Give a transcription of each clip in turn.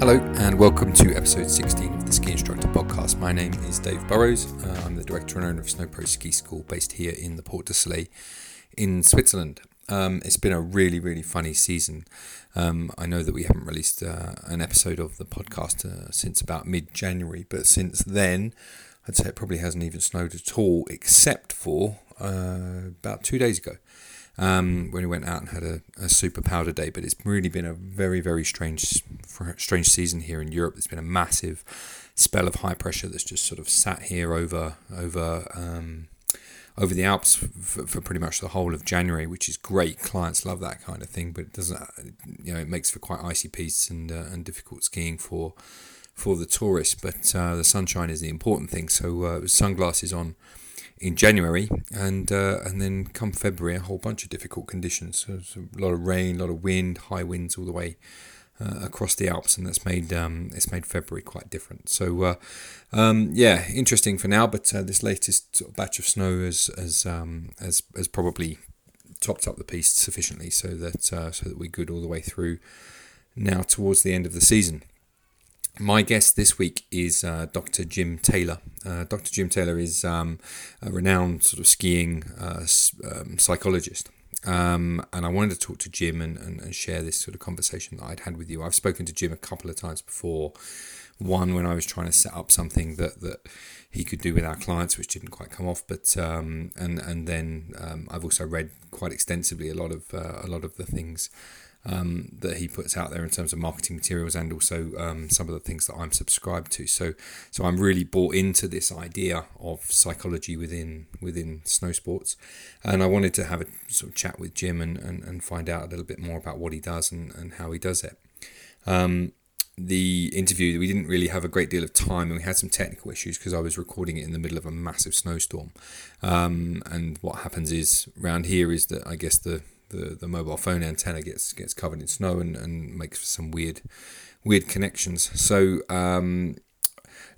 Hello and welcome to episode 16 of the Ski Instructor Podcast. My name is Dave Burrows. I'm the director and owner of SnowPros Ski School based here in the Port de Soleil in Switzerland. It's been a really funny season. I know that we haven't released an episode of the podcast since about mid-January, but since then I'd say it probably hasn't even snowed at all except for about 2 days ago. When we went out and had a super powder day, but it's really been a very strange season here in Europe. There's been a massive spell of high pressure that's just sort of sat here over the Alps for pretty much the whole of January, which is great. Clients love that kind of thing, but it doesn't. You know, it makes for quite icy pistes and difficult skiing for the tourists. But the sunshine is the important thing, so it was sunglasses on in January, and then come February, a whole bunch of difficult conditions. So a lot of rain, a lot of wind, high winds all the way across the Alps, and that's made it's made February quite different. So yeah, interesting for now, but this latest sort of batch of snow has probably topped up the piste sufficiently so that we're good all the way through now towards the end of the season. My guest this week is Dr. Jim Taylor. Dr. Jim Taylor is a renowned sort of skiing psychologist. And I wanted to talk to Jim and share this sort of conversation that I'd had with you. I've spoken to Jim a couple of times before. One, when I was trying to set up something that he could do with our clients, which didn't quite come off. But and then I've also read quite extensively a lot of the things that he puts out there in terms of marketing materials, and also some of the things that I'm subscribed to. So I'm really bought into this idea of psychology within snow sports, and I wanted to have a sort of chat with Jim and find out a little bit more about what he does and how he does it. The interview, we didn't really have a great deal of time, and we had some technical issues because I was recording it in the middle of a massive snowstorm. And what happens is around here is that I guess the mobile phone antenna gets covered in snow and makes some weird connections. So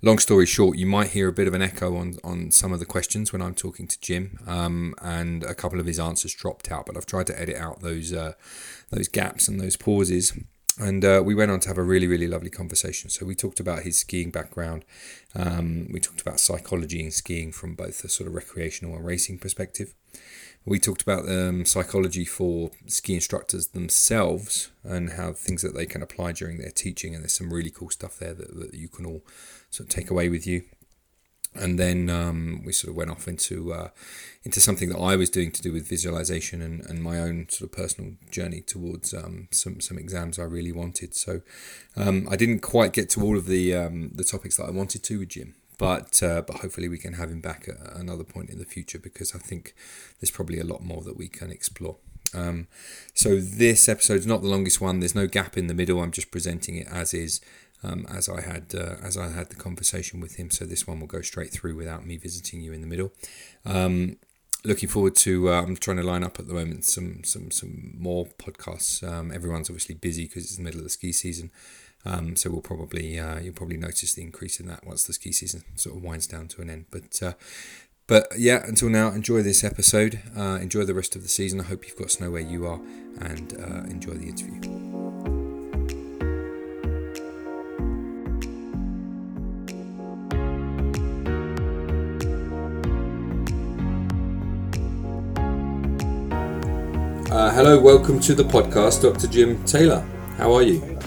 long story short, you might hear a bit of an echo on some of the questions when I'm talking to Jim, and a couple of his answers dropped out, but I've tried to edit out those gaps and those pauses. And we went on to have a really lovely conversation. So we talked about his skiing background. We talked about psychology and skiing from both a sort of recreational and racing perspective. We talked about psychology for ski instructors themselves and how things that they can apply during their teaching. And there's some really cool stuff there that you can all sort of take away with you. And then we sort of went off into something that I was doing to do with visualization and my own sort of personal journey towards some exams I really wanted. So I didn't quite get to all of the topics that I wanted to with Jim, but hopefully we can have him back at another point in the future, because I think there's probably a lot more that we can explore. So this episode's not the longest one. There's no gap in the middle. I'm just presenting it as is. As I had the conversation with him, so this one will go straight through without me visiting you in the middle. Looking forward to. I'm trying to line up at the moment some more podcasts. Everyone's obviously busy because it's the middle of the ski season, so we'll probably you'll probably notice the increase in that once the ski season sort of winds down to an end. But yeah, until now, enjoy this episode. Enjoy the rest of the season. I hope you've got snow where you are, and enjoy the interview. Hello, welcome to the podcast, Dr. Jim Taylor. How are you?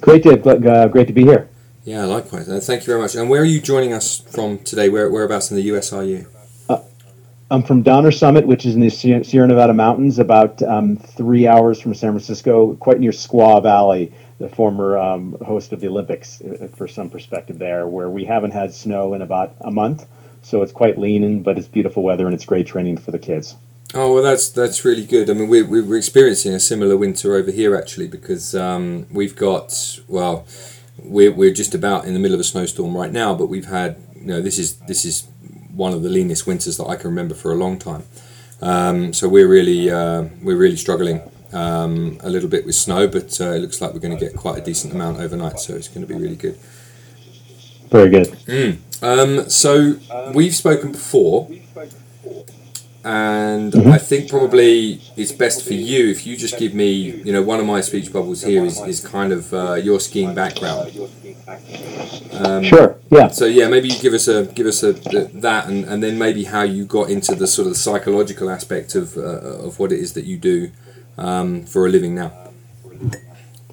Great, Dave. Great to be here. Yeah, likewise. Thank you very much. And where are you joining us from today? Whereabouts in the US are you? I'm from Donner Summit, which is in the Sierra Nevada Mountains, about 3 hours from San Francisco, quite near Squaw Valley, the former host of the Olympics, for some perspective there, where we haven't had snow in about a month. So it's quite lean, but it's beautiful weather, and it's great training for the kids. Oh, well, that's really good. I mean, we're experiencing a similar winter over here, actually, because we've got, well, we're just about in the middle of a snowstorm right now, but we've had, you know, this is one of the leanest winters that I can remember for a long time. So we're really struggling a little bit with snow, but it looks like we're going to get quite a decent amount overnight, so it's going to be really good. Very good. So we've spoken before. And I think probably it's best for you if you just give me, you know, one of my speech bubbles here is kind of your skiing background. Sure. Yeah. So yeah, maybe you give us that, and then maybe how you got into the sort of psychological aspect of what it is that you do for a living now.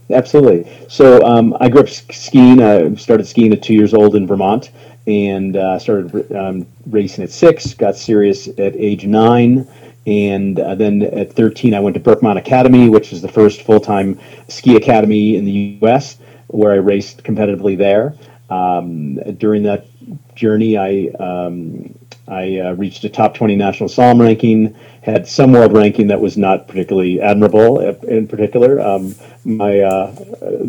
Absolutely. So I grew up skiing. I started skiing at 2 years old in Vermont. And started racing at 6, got serious at age 9, and then at 13 I went to Burke Mountain Academy, which is the first full-time ski academy in the U.S., where I raced competitively there. During that journey, I reached a top 20 national slalom ranking, had some world ranking that was not particularly admirable in particular. The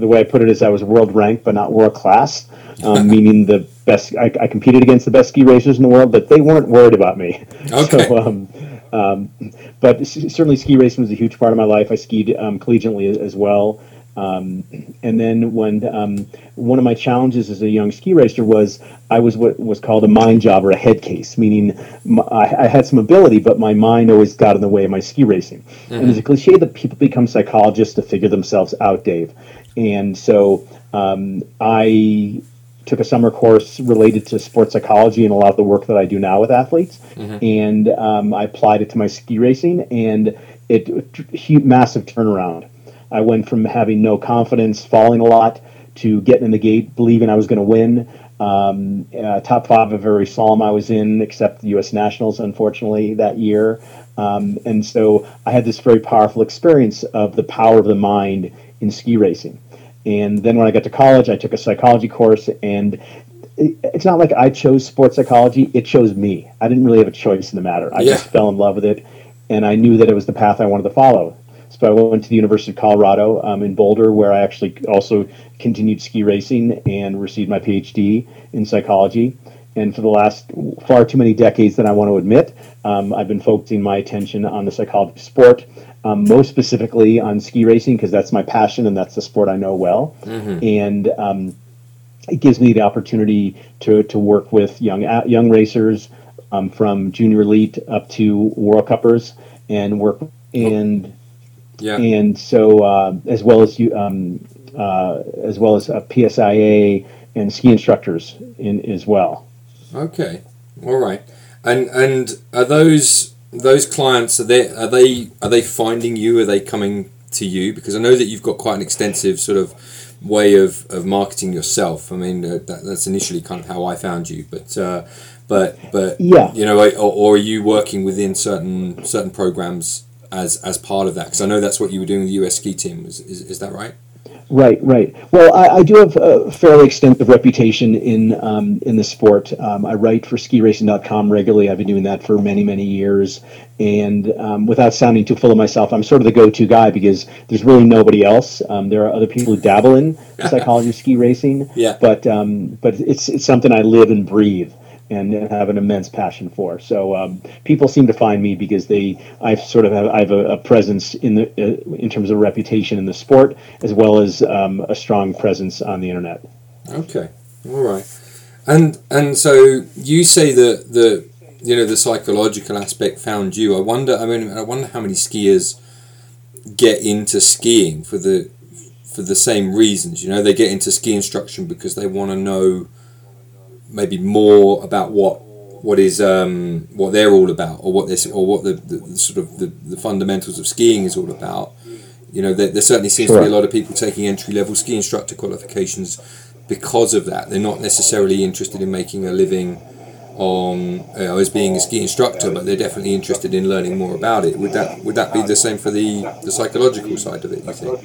way I put it is I was world ranked but not world class, meaning the best. I competed against the best ski racers in the world, but they weren't worried about me. Okay. So, but certainly ski racing was a huge part of my life. I skied collegiately as well. And then when one of my challenges as a young ski racer was I was what was called a mind job or a head case, meaning I had some ability, but my mind always got in the way of my ski racing. Mm-hmm. And there's a cliche that people become psychologists to figure themselves out, Dave. And so I took a summer course related to sports psychology and a lot of the work that I do now with athletes. Mm-hmm. And I applied it to my ski racing, and it massive turnaround. I went from having no confidence, falling a lot, to getting in the gate, believing I was going to win. Top 5 of every slalom I was in, except the U.S. Nationals, unfortunately, that year. And so I had this very powerful experience of the power of the mind in ski racing. And then when I got to college, I took a psychology course, and it's not like I chose sports psychology. It chose me. I didn't really have a choice in the matter. I just fell in love with it, and I knew that it was the path I wanted to follow. So I went to the University of Colorado in Boulder, where I actually also continued ski racing and received my PhD in psychology. And for the last far too many decades than I want to admit, I've been focusing my attention on the psychology of sport, most specifically on ski racing, because that's my passion and that's the sport I know well. Mm-hmm. And it gives me the opportunity to work with young racers from junior elite up to World Cuppers and work in... Yeah. And so, as well as PSIA and ski instructors as well. Okay, all right. And are those clients are they finding you? Are they coming to you? Because I know that you've got quite an extensive sort of way of marketing yourself. I mean, that's initially kind of how I found you, but yeah, you know, or are you working within certain programs? As part of that, because I know that's what you were doing with the US Ski Team. Is that right? Right. Well, I do have a fairly extensive reputation in the sport. I write for skiracing.com regularly. I've been doing that for many, many years. And without sounding too full of myself, I'm sort of the go-to guy because there's really nobody else. There are other people who dabble in the psychology of ski racing, but it's something I live and breathe and have an immense passion for. So people seem to find me because I have a presence in the in terms of reputation in the sport, as well as a strong presence on the internet. Okay, all right. And so you say that the psychological aspect found you. I wonder how many skiers get into skiing for the same reasons. You know, they get into ski instruction because they want to know maybe more about what is what they're all about, or what the fundamentals of skiing is all about. You know, there certainly seems to be a lot of people taking entry level ski instructor qualifications because of that. They're not necessarily interested in making a living as being a ski instructor, but they're definitely interested in learning more about it. Would that be the same for the psychological side of it, you think?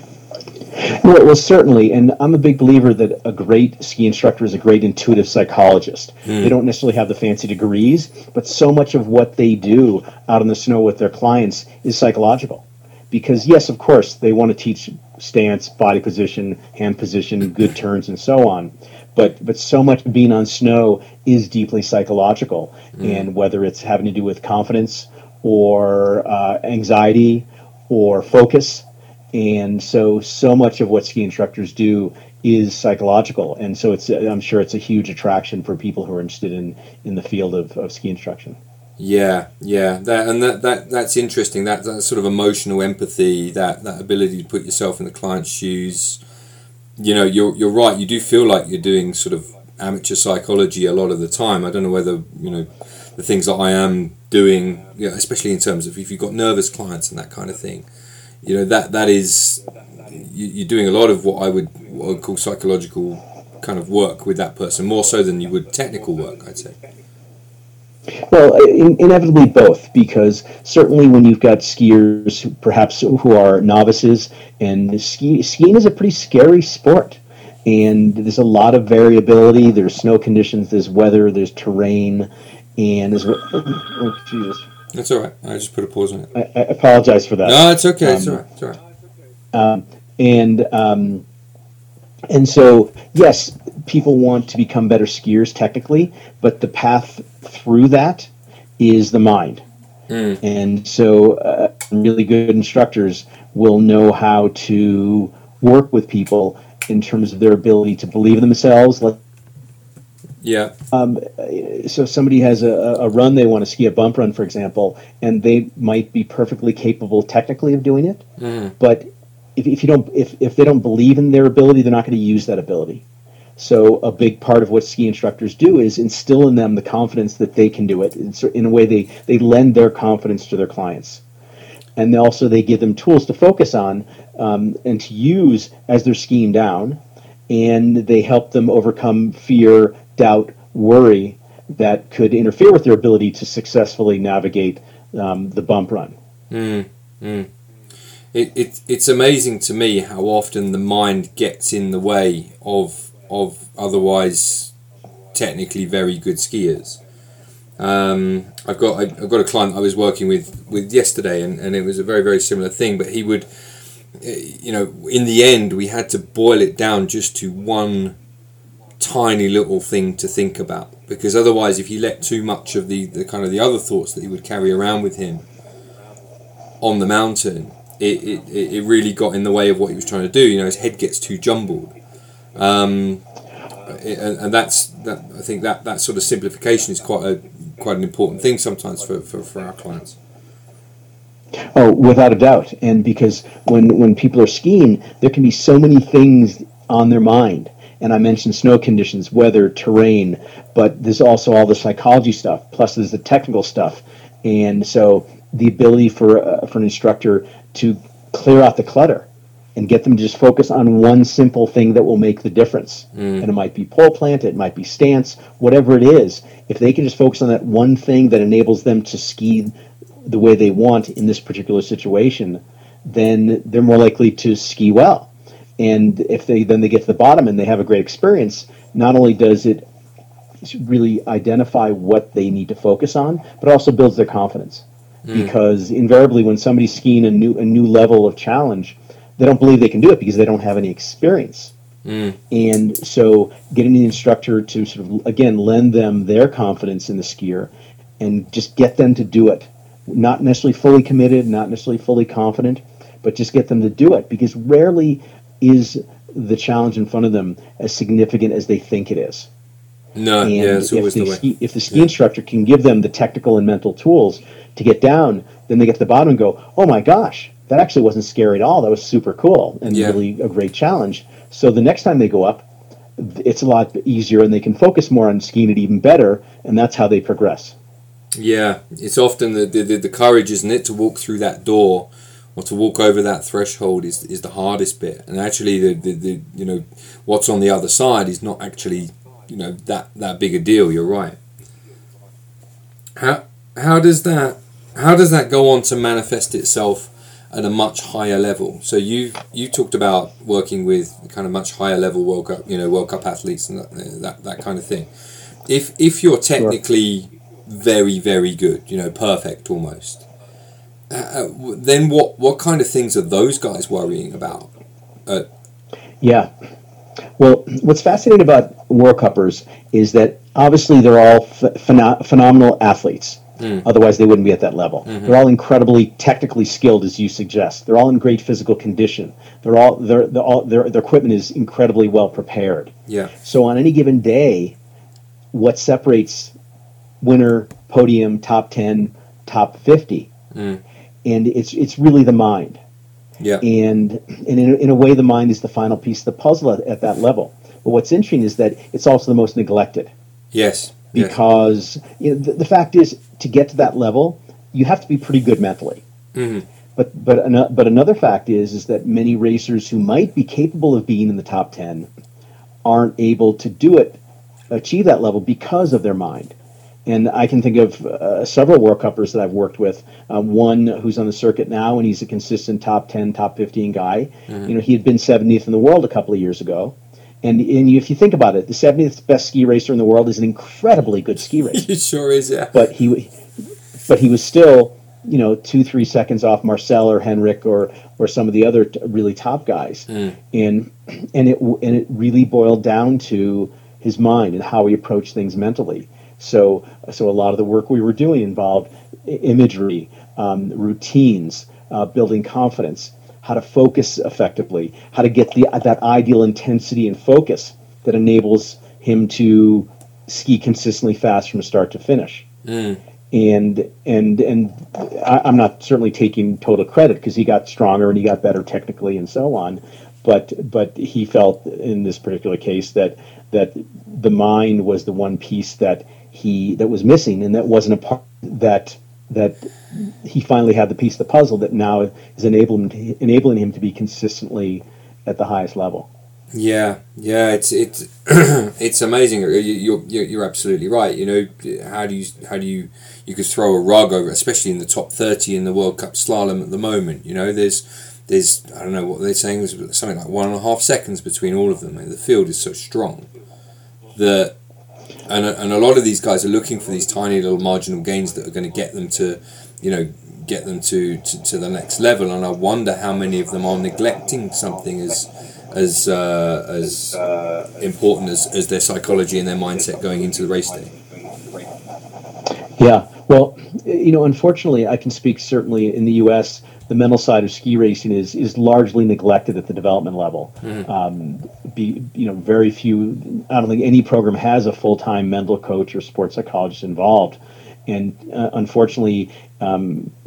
Well, certainly, and I'm a big believer that a great ski instructor is a great intuitive psychologist. Mm. They don't necessarily have the fancy degrees, but so much of what they do out in the snow with their clients is psychological. Because, yes, of course, they want to teach stance, body position, hand position, good turns, and so on. But so much of being on snow is deeply psychological. Mm. And whether it's having to do with confidence or anxiety or focus. And so much of what ski instructors do is psychological. And so I'm sure it's a huge attraction for people who are interested in the field of ski instruction. Yeah, that's interesting. That sort of emotional empathy, that ability to put yourself in the client's shoes. You know, you're right. You do feel like you're doing sort of amateur psychology a lot of the time. I don't know whether the things that I am doing, especially in terms of if you've got nervous clients and that kind of thing. That is, you're doing a lot of what I would call psychological kind of work with that person, more so than you would technical work, I'd say. Well, inevitably both, because certainly when you've got skiers who are novices, and skiing is a pretty scary sport, and there's a lot of variability. There's snow conditions, there's weather, there's terrain, and there's... Oh, Jesus. That's all right. I just put a pause on it. I apologize for that. No, it's okay. It's all right. It's all right. And so, yes, people want to become better skiers technically, but the path through that is the mind. Mm. And so really good instructors will know how to work with people in terms of their ability to believe in themselves. Yeah. So if somebody has a run they want to ski, a bump run, for example, and they might be perfectly capable technically of doing it, mm. but if they don't believe in their ability, they're not going to use that ability. So a big part of what ski instructors do is instill in them the confidence that they can do it. And so in a way, they lend their confidence to their clients. And also they give them tools to focus on and to use as they're skiing down. And they help them overcome fear, doubt, worry that could interfere with their ability to successfully navigate the bump run. Mm, mm. It's amazing to me how often the mind gets in the way of otherwise technically very good skiers. I've got a client I was working with yesterday, and it was a very, very similar thing. But he would, in the end, we had to boil it down just to one tiny little thing to think about, because otherwise, if you let too much of the kind of the other thoughts that he would carry around with him on the mountain, it really got in the way of what he was trying to do. His head gets too jumbled. And that's that. I think that sort of simplification is quite an important thing sometimes for our clients. Oh, without a doubt. And because when people are skiing, there can be so many things on their mind. And I mentioned snow conditions, weather, terrain, but there's also all the psychology stuff. Plus, there's the technical stuff. And so the ability for an instructor to clear out the clutter and get them to just focus on one simple thing that will make the difference. Mm. And it might be pole plant, it might be stance, whatever it is. If they can just focus on that one thing that enables them to ski the way they want in this particular situation, then they're more likely to ski well. And if they get to the bottom and they have a great experience, not only does it really identify what they need to focus on, but also builds their confidence. Mm. Because invariably when somebody's skiing a new level of challenge, they don't believe they can do it because they don't have any experience. Mm. And so getting the instructor to sort of, again, lend them their confidence in the skier and just get them to do it. Not necessarily fully committed, not necessarily fully confident, but just get them to do it, because rarely is the challenge in front of them as significant as they think it is. No, and yeah, it's always the way. If the ski instructor can give them the technical and mental tools to get down, then they get to the bottom and go, oh my gosh, that actually wasn't scary at all. That was super cool and really a great challenge. So the next time they go up, it's a lot easier and they can focus more on skiing it even better, and that's how they progress. Yeah, it's often the courage, isn't it, to walk through that door or to walk over that threshold is the hardest bit. And actually, the what's on the other side is not actually that big a deal. You're right. How does that go on to manifest itself at a much higher level? So you talked about working with kind of much higher level World Cup athletes and that kind of thing. If you're technically very, very good, perfect almost, then what kind of things are those guys worrying about? Yeah. Well, what's fascinating about World Cuppers is that obviously they're all phenomenal athletes. Mm. Otherwise, they wouldn't be at that level. Mm-hmm. They're all incredibly technically skilled, as you suggest. They're all in great physical condition. Their equipment is incredibly well prepared. Yeah. So on any given day, what separates winner, podium, top 10, top 50. Mm. And it's really the mind. Yeah. And in a way, the mind is the final piece of the puzzle at that level. But what's interesting is that it's also the most neglected. Yes. Because you know, the fact is, to get to that level, you have to be pretty good mentally. Mm-hmm. But another fact is that many racers who might be capable of being in the top 10 aren't able to do it, achieve that level because of their mind. And I can think of several World Cuppers that I've worked with. One who's on the circuit now, and he's a consistent top 10, top 15 guy. Mm-hmm. You know, he had been 70th in the world a couple of years ago. And if you think about it, the 70th best ski racer in the world is an incredibly good ski racer. It sure is, yeah. But he was still, you know, 2-3 seconds off Marcel or Henrik or some of the other really top guys. Mm. And it really boiled down to his mind and how he approached things mentally. So a lot of the work we were doing involved imagery, routines, building confidence, how to focus effectively, how to get that ideal intensity and focus that enables him to ski consistently fast from start to finish. Mm. And I'm not certainly taking total credit, because he got stronger and he got better technically and so on. But he felt in this particular case that the mind was the one piece that was missing, and that wasn't a part that he finally had the piece of the puzzle that now is enabling him to be consistently at the highest level. Yeah, it's it's amazing. You're absolutely right. You know, how do you could throw a rug over, especially in the top 30 in the World Cup slalom at the moment. You know, there's I don't know what they're saying, was something like 1.5 seconds between all of them, and the field is so strong that and a lot of these guys are looking for these tiny little marginal gains that are going to get them to, you know, to the next level. And I wonder how many of them are neglecting something as important as their psychology and their mindset going into the race day. Yeah, well, you know, unfortunately, I can speak certainly in the U.S. The mental side of ski racing is largely neglected at the development level. Mm-hmm. Very few. I don't think any program has a full-time mental coach or sports psychologist involved. And unfortunately,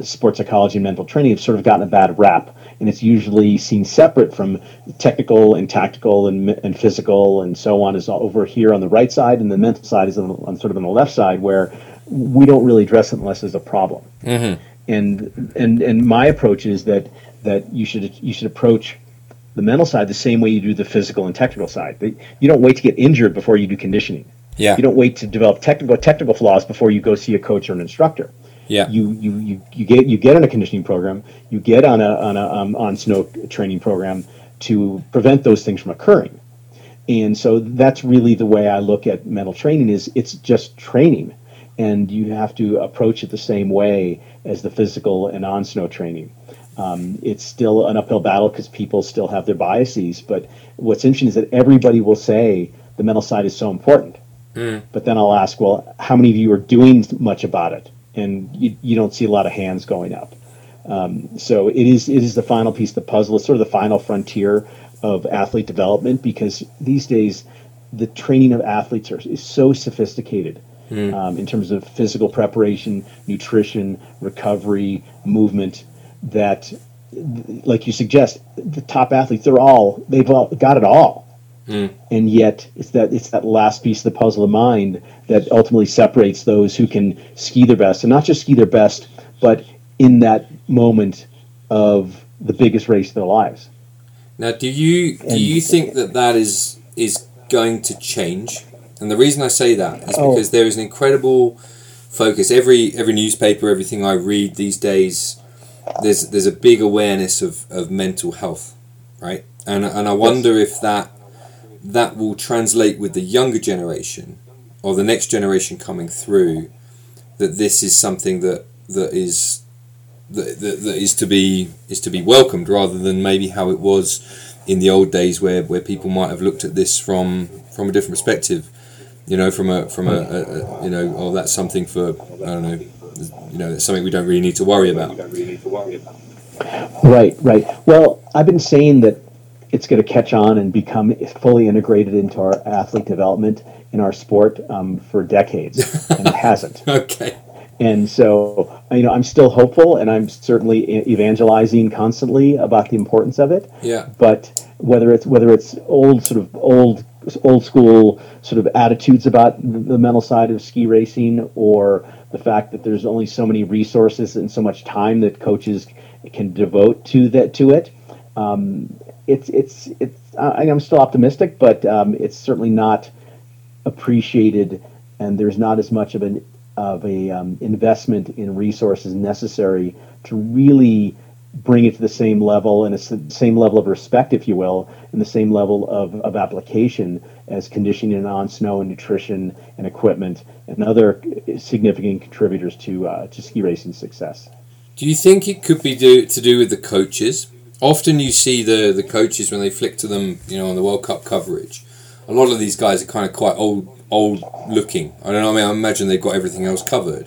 sports psychology and mental training have sort of gotten a bad rap, and it's usually seen separate from technical and tactical and physical and so on, is over here on the right side, and the mental side is on sort of on the left side, where we don't really address it unless there's a problem. Mm-hmm. And my approach is that you should approach the mental side the same way you do the physical and technical side. You don't wait to get injured before you do conditioning. Yeah. You don't wait to develop technical flaws before you go see a coach or an instructor. Yeah. You get on a conditioning program. You get on snow training program to prevent those things from occurring. And so that's really the way I look at mental training. Is it's just training, and you have to approach it the same way as the physical and on snow training. It's still an uphill battle because people still have their biases. But what's interesting is that everybody will say the mental side is so important. Mm. But then I'll ask, well, how many of you are doing much about it? And you don't see a lot of hands going up. So it is the final piece of the puzzle. It's sort of the final frontier of athlete development, because these days the training of athletes is so sophisticated. Mm. In terms of physical preparation, nutrition, recovery, movement, that, like you suggest, the top athletes, they've all got it all. Mm. And yet it's that last piece of the puzzle of mind that ultimately separates those who can ski their best, and not just ski their best, but in that moment of the biggest race of their lives. Now, do you think that is going to change? And the reason I say that is because there is an incredible focus. Every newspaper, everything I read these days, there's a big awareness of mental health, right? And I wonder if that will translate with the younger generation or the next generation coming through, that this is something that is to be welcomed, rather than maybe how it was in the old days where people might have looked at this from a different perspective. You know, from a you know, oh, that's something for, I don't know, you know, that's something we don't really need to worry about. Right. Well, I've been saying that it's going to catch on and become fully integrated into our athlete development in our sport for decades, and it hasn't. Okay. And so, you know, I'm still hopeful, and I'm certainly evangelizing constantly about the importance of it. Yeah. But whether it's old school sort of attitudes about the mental side of ski racing, or the fact that there's only so many resources and so much time that coaches can devote to it, I'm still optimistic, but it's certainly not appreciated, and there's not as much of an investment in resources necessary to really bring it to the same level, and it's the same level of respect, if you will, and the same level of application as conditioning on snow and nutrition and equipment and other significant contributors to ski racing success. Do you think it could be to do with the coaches? Often you see the coaches when they flick to them, you know, on the World Cup coverage. A lot of these guys are kind of quite old looking. I don't know. I mean, I imagine they've got everything else covered.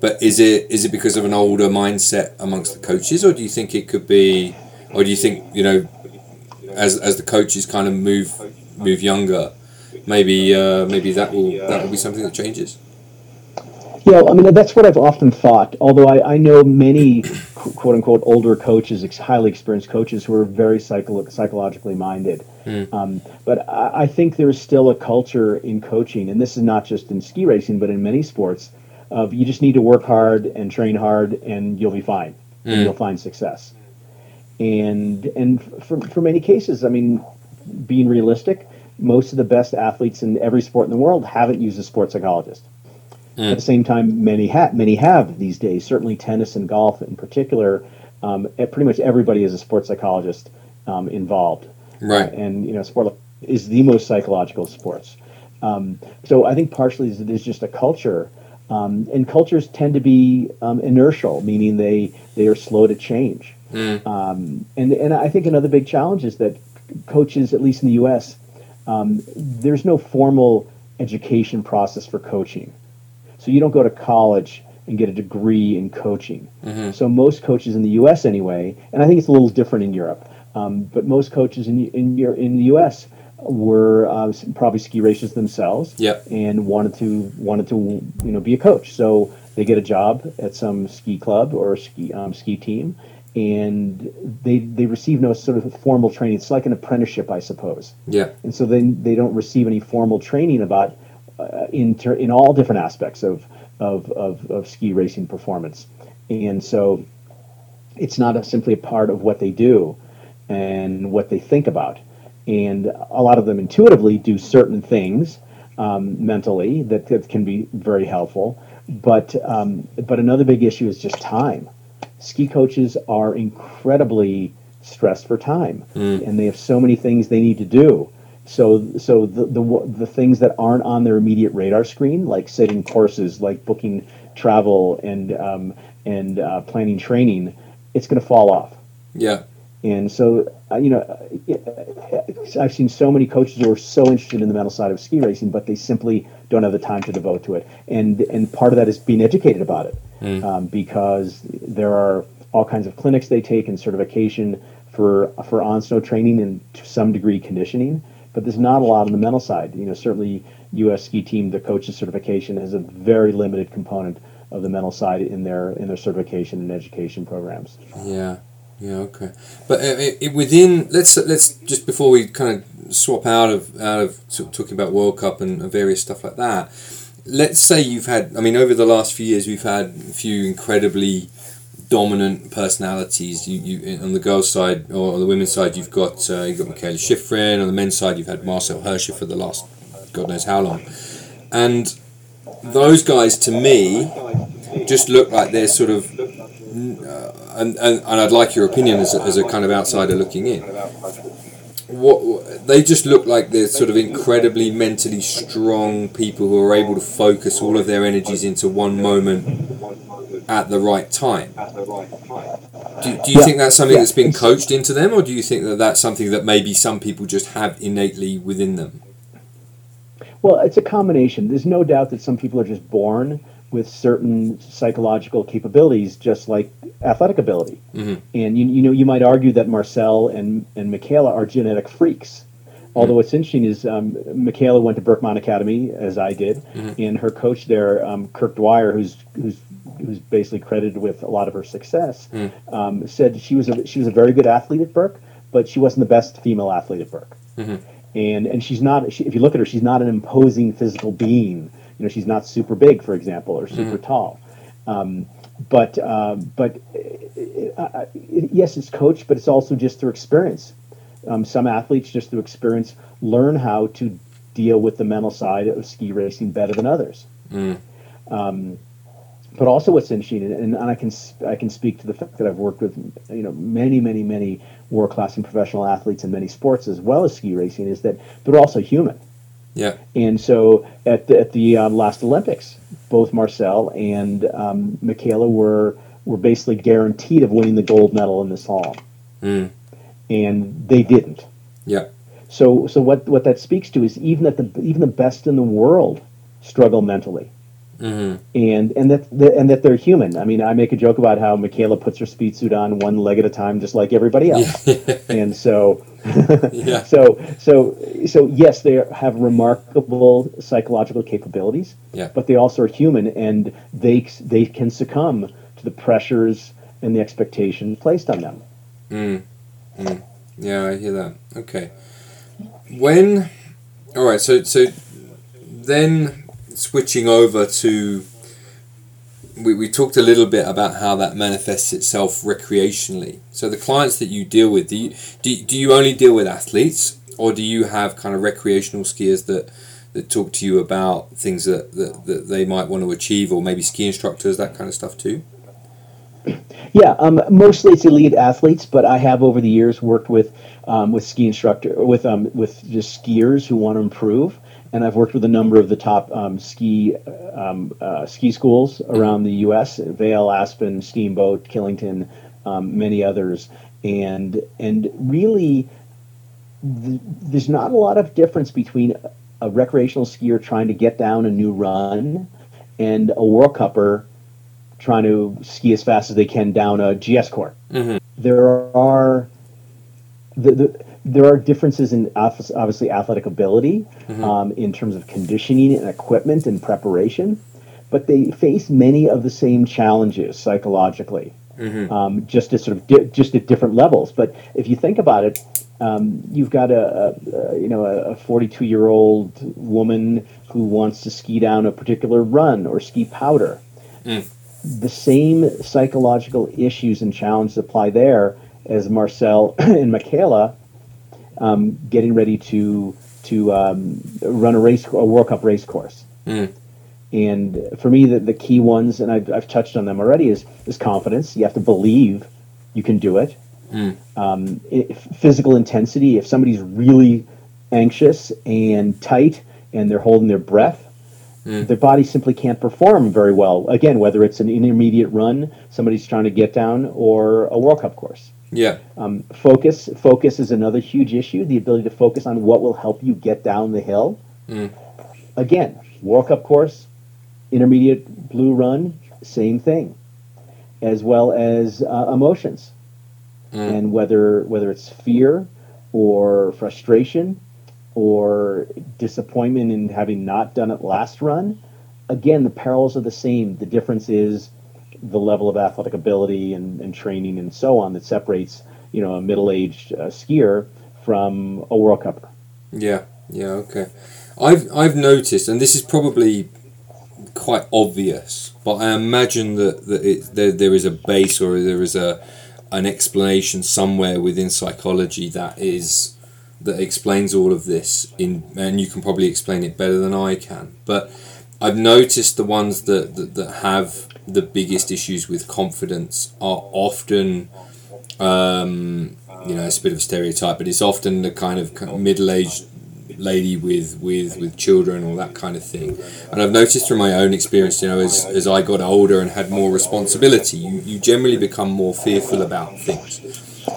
But is it because of an older mindset amongst the coaches, or do you think it could be, or do you think, you know, as the coaches kind of move younger, maybe that will be something that changes? Yeah, I mean, that's what I've often thought, although I know many, quote-unquote, older coaches, highly experienced coaches who are very psychologically minded. Mm. But I think there's still a culture in coaching, and this is not just in ski racing, but in many sports, of you just need to work hard and train hard, and you'll be fine, and you'll find success. And for many cases, I mean, being realistic, most of the best athletes in every sport in the world haven't used a sports psychologist. At the same time, many have these days, certainly tennis and golf in particular. Pretty much everybody is a sports psychologist involved. Right. And, you know, sport is the most psychological sports. So I think partially there's just a culture, and cultures tend to be inertial, meaning they are slow to change. Mm. And I think another big challenge is that coaches, at least in the U.S., there's no formal education process for coaching. So you don't go to college and get a degree in coaching. Mm-hmm. So most coaches in the U.S. anyway, and I think it's a little different in Europe, but most coaches in the U.S. were probably ski racers themselves, yep, and wanted to you know, be a coach. So they get a job at some ski club or ski team, and they receive no sort of formal training. It's like an apprenticeship, I suppose. Yeah. And so then they don't receive any formal training about in all different aspects of ski racing performance, and so it's not simply a part of what they do and what they think about. And a lot of them intuitively do certain things mentally that can be very helpful. But another big issue is just time. Ski coaches are incredibly stressed for time, and they have so many things they need to do. So the things that aren't on their immediate radar screen, like setting courses, like booking travel and planning training, it's going to fall off. Yeah. And so, you know, I've seen so many coaches who are so interested in the mental side of ski racing, but they simply don't have the time to devote to it. And part of that is being educated about it, because there are all kinds of clinics they take and certification for on snow training and to some degree conditioning. But there's not a lot on the mental side. You know, certainly US Ski Team, the coaches certification, has a very limited component of the mental side in their certification and education programs. Yeah, yeah, okay. But within, let's just before we kind of swap out of sort of talking about World Cup and various stuff like that. Let's say you've had, I mean, over the last few years, we've had a few incredibly dominant personalities. You on the girls' side, or on the women's side, you've got Michaela Schifrin. On the men's side, you've had Marcel Hirscher for the last God knows how long. And those guys, to me, just look like they're sort of. And I'd like your opinion as a kind of outsider looking in. What they just look like, they're sort of incredibly mentally strong people who are able to focus all of their energies into one moment at the right time. Do you think that's something that's been coached into them, or do you think that that's something that maybe some people just have innately within them? Well, it's a combination. There's no doubt that some people are just born with certain psychological capabilities, just like athletic ability. Mm-hmm. And you know, you might argue that Marcel and Michaela are genetic freaks. Although what's interesting is Michaela went to Burke Mountain Academy, as I did, mm-hmm. and her coach there, Kirk Dwyer, who's basically credited with a lot of her success, mm-hmm. Said she was a very good athlete at Burke, but she wasn't the best female athlete at Burke. Mm-hmm. And she's not. If you look at her, she's not an imposing physical being. You know, she's not super big, for example, or super mm-hmm. tall. But yes, it's coach, but it's also just through experience. Some athletes, just through experience, learn how to deal with the mental side of ski racing better than others. Mm. But also, what's interesting, and I can speak to the fact that I've worked with many world class and professional athletes in many sports as well as ski racing, is that they're also human. Yeah. And so at the last Olympics, both Marcel and Michaela were basically guaranteed of winning the gold medal in the slalom. Mm. And they didn't. Yeah. So what that speaks to is even the best in the world struggle mentally, mm-hmm. and that they're human. I mean, I make a joke about how Michaela puts her speed suit on one leg at a time, just like everybody else. Yeah. And so, yeah. so yes, they have remarkable psychological capabilities. Yeah. But they also are human, and they can succumb to the pressures and the expectations placed on them. Mm. Mm. Yeah, I hear that. Okay. So then switching over to, we talked a little bit about how that manifests itself recreationally. So the clients that you deal with, do you only deal with athletes, or do you have kind of recreational skiers that talk to you about things that they might want to achieve, or maybe ski instructors, that kind of stuff too? Yeah, mostly it's elite athletes, but I have over the years worked with ski instructor, with just skiers who want to improve, and I've worked with a number of the top ski schools around the U.S. Vail, Aspen, Steamboat, Killington, many others, and really, there's not a lot of difference between a recreational skier trying to get down a new run and a World Cupper trying to ski as fast as they can down a GS court. Mm-hmm. There are differences in obviously athletic ability, mm-hmm. In terms of conditioning and equipment and preparation, but they face many of the same challenges psychologically, mm-hmm. just at different levels. But if you think about it, you've got a 42-year-old woman who wants to ski down a particular run or ski powder. Mm. The same psychological issues and challenges apply there as Marcel and Michaela getting ready to run a World Cup race course. Mm. And for me, the key ones, and I've touched on them already, is confidence. You have to believe you can do it. Mm. Physical intensity. If somebody's really anxious and tight and they're holding their breath, mm. their body simply can't perform very well. Again, whether it's an intermediate run, somebody's trying to get down, or a World Cup course. Yeah. Focus is another huge issue. The ability to focus on what will help you get down the hill. Mm. Again, World Cup course, intermediate blue run, same thing. As well as emotions, and whether it's fear or frustration, or disappointment in having not done it last run. Again, the perils are the same. The difference is the level of athletic ability and training and so on that separates, a middle-aged skier from a World Cupper. Yeah, okay. I've noticed, and this is probably quite obvious, but I imagine that there is a base, or there is an explanation somewhere within psychology that explains all of this, and you can probably explain it better than I can. But I've noticed the ones that have the biggest issues with confidence are often, it's a bit of a stereotype, but it's often the kind of middle-aged lady with children, or that kind of thing. And I've noticed from my own experience, as I got older and had more responsibility, you generally become more fearful about things.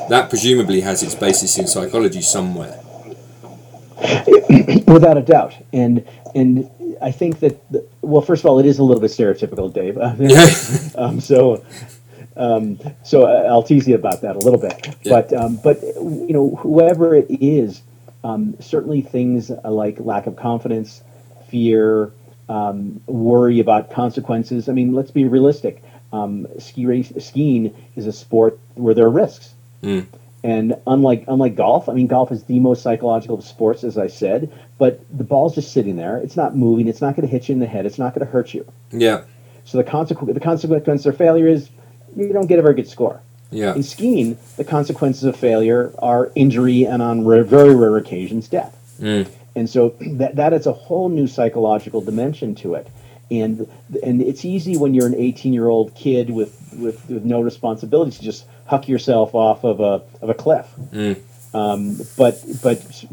That presumably has its basis in psychology somewhere. Without a doubt. And I think that Well, first of all, it is a little bit stereotypical, Dave. So I'll tease you about that a little bit. Yeah. But you know, whoever it is, certainly things like lack of confidence, fear, worry about consequences. I mean, let's be realistic. Skiing is a sport where there are risks. Mm. And unlike golf, I mean, golf is the most psychological of sports, as I said, but the ball's just sitting there. It's not moving. It's not going to hit you in the head. It's not going to hurt you. Yeah. So the consequence of failure is you don't get a very good score. Yeah. In skiing, the consequences of failure are injury and, on very rare occasions, death. Mm. And so that is a whole new psychological dimension to it. And it's easy when you're an 18-year-old kid with no responsibilities to just huck yourself off of a cliff. Mm. But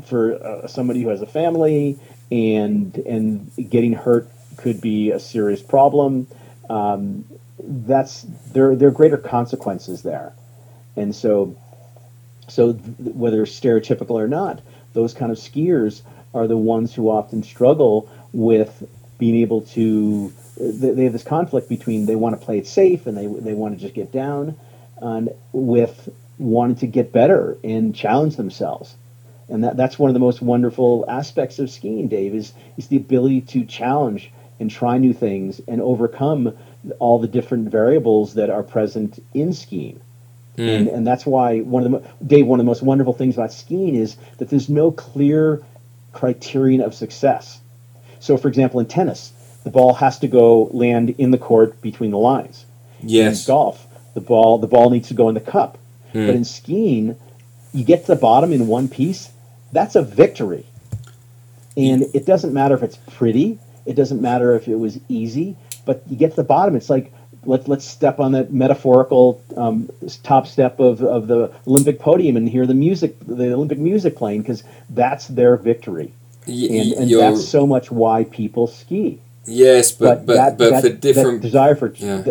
for somebody who has a family and getting hurt could be a serious problem. There are greater consequences there, and so whether stereotypical or not, those kind of skiers are the ones who often struggle with being able to, they have this conflict between they want to play it safe and they want to just get down, and with wanting to get better and challenge themselves. And that's one of the most wonderful aspects of skiing, Dave, is the ability to challenge and try new things and overcome all the different variables that are present in skiing. Mm. And that's why one of the most wonderful things about skiing is that there's no clear criterion of success. So, for example, in tennis, the ball has to land in the court between the lines. Yes. In golf, the ball needs to go in the cup. Mm. But in skiing, you get to the bottom in one piece. That's a victory. And it doesn't matter if it's pretty. It doesn't matter if it was easy. But you get to the bottom. It's like, let's step on that metaphorical top step of the Olympic podium and hear the Olympic music playing, because that's their victory. And that's so much why people ski. Yes, but for different desire for. Yeah.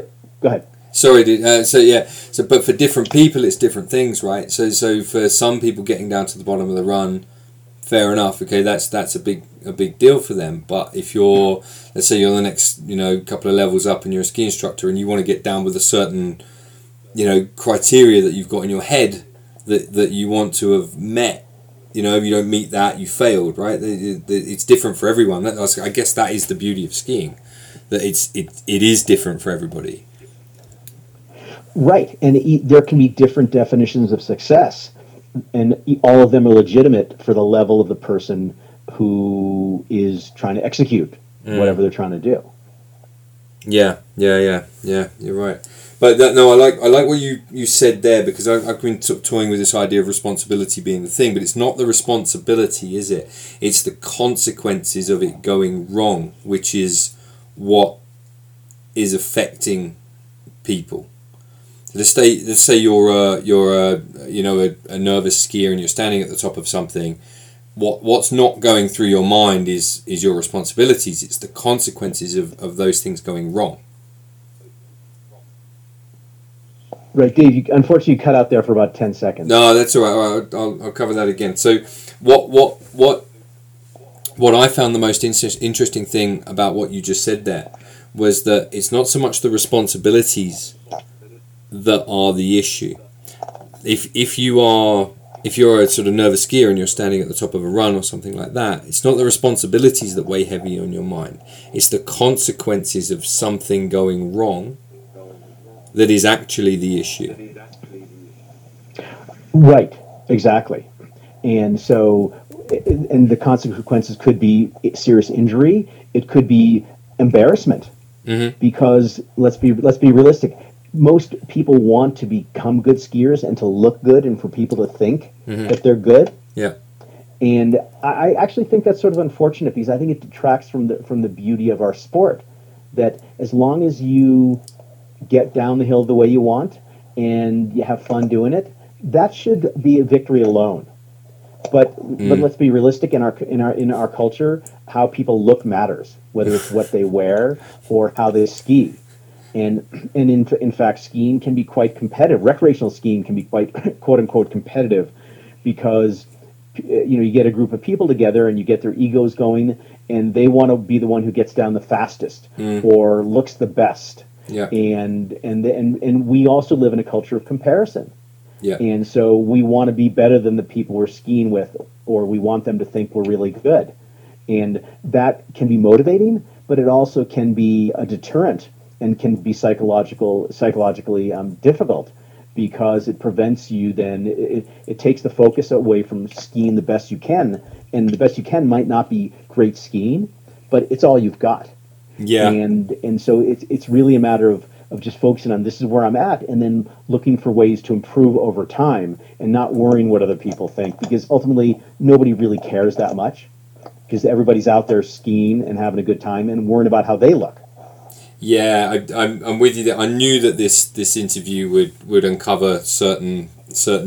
Go ahead. Sorry. But for different people, it's different things, right? So for some people, getting down to the bottom of the run, fair enough. Okay, that's a big deal for them. But if you're, let's say, you're the next, couple of levels up, and you're a ski instructor, and you want to get down with a certain, criteria that you've got in your head that you want to have met. If you don't meet that, you failed, right? It's different for everyone. I guess that is the beauty of skiing, that it is different for everybody. Right, and there can be different definitions of success, and all of them are legitimate for the level of the person who is trying to execute whatever they're trying to do. Yeah. You're right. But I like what you said there, because I've been toying with this idea of responsibility being the thing, but it's not the responsibility, is it? It's the consequences of it going wrong, which is what is affecting people. Let's say you're a nervous skier and you're standing at the top of something. What's not going through your mind is your responsibilities. It's the consequences of those things going wrong. Right, Dave, unfortunately you cut out there for about 10 seconds. No, that's all right. I'll cover that again. So what I found the most interesting thing about what you just said there was that it's not so much the responsibilities that are the issue. If you're a sort of nervous skier and you're standing at the top of a run or something like that, it's not the responsibilities that weigh heavy on your mind. It's the consequences of something going wrong that is actually the issue. Right, exactly. And so, and the consequences could be serious injury. It could be embarrassment, because let's be realistic. Most people want to become good skiers and to look good, and for people to think that they're good. Yeah. And I actually think that's sort of unfortunate, because I think it detracts from the beauty of our sport. That as long as you get down the hill the way you want and you have fun doing it, that should be a victory alone. But let's be realistic in our culture. How people look matters, whether it's what they wear or how they ski. And in fact, skiing can be quite competitive. Recreational skiing can be quite, quote unquote, competitive, because you get a group of people together and you get their egos going, and they want to be the one who gets down the fastest or looks the best. Yeah. And we also live in a culture of comparison. Yeah. And so we want to be better than the people we're skiing with, or we want them to think we're really good. And that can be motivating, but it also can be a deterrent and can be psychologically difficult, because it prevents you then, it takes the focus away from skiing the best you can, and the best you can might not be great skiing, but it's all you've got. Yeah. And so it's really a matter of just focusing on, this is where I'm at, and then looking for ways to improve over time and not worrying what other people think, because ultimately nobody really cares that much, because everybody's out there skiing and having a good time and worrying about how they look. Yeah, I'm with you there. I knew that this interview would uncover certain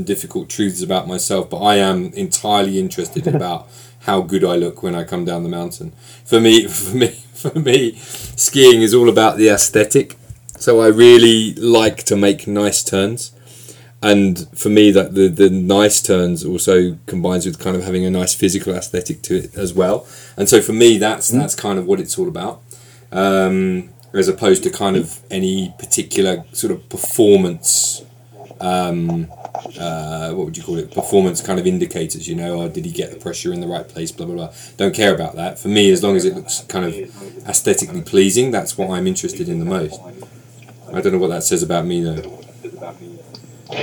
difficult truths about myself, but I am entirely interested about how good I look when I come down the mountain. For me, skiing is all about the aesthetic. So I really like to make nice turns. And for me, that the nice turns also combines with kind of having a nice physical aesthetic to it as well. And so for me, that's kind of what it's all about, as opposed to kind of any particular sort of performance, what would you call it? Performance kind of indicators, or did he get the pressure in the right place, blah, blah, blah. Don't care about that. For me, as long as it looks kind of aesthetically pleasing, that's what I'm interested in the most. I don't know what that says about me, though.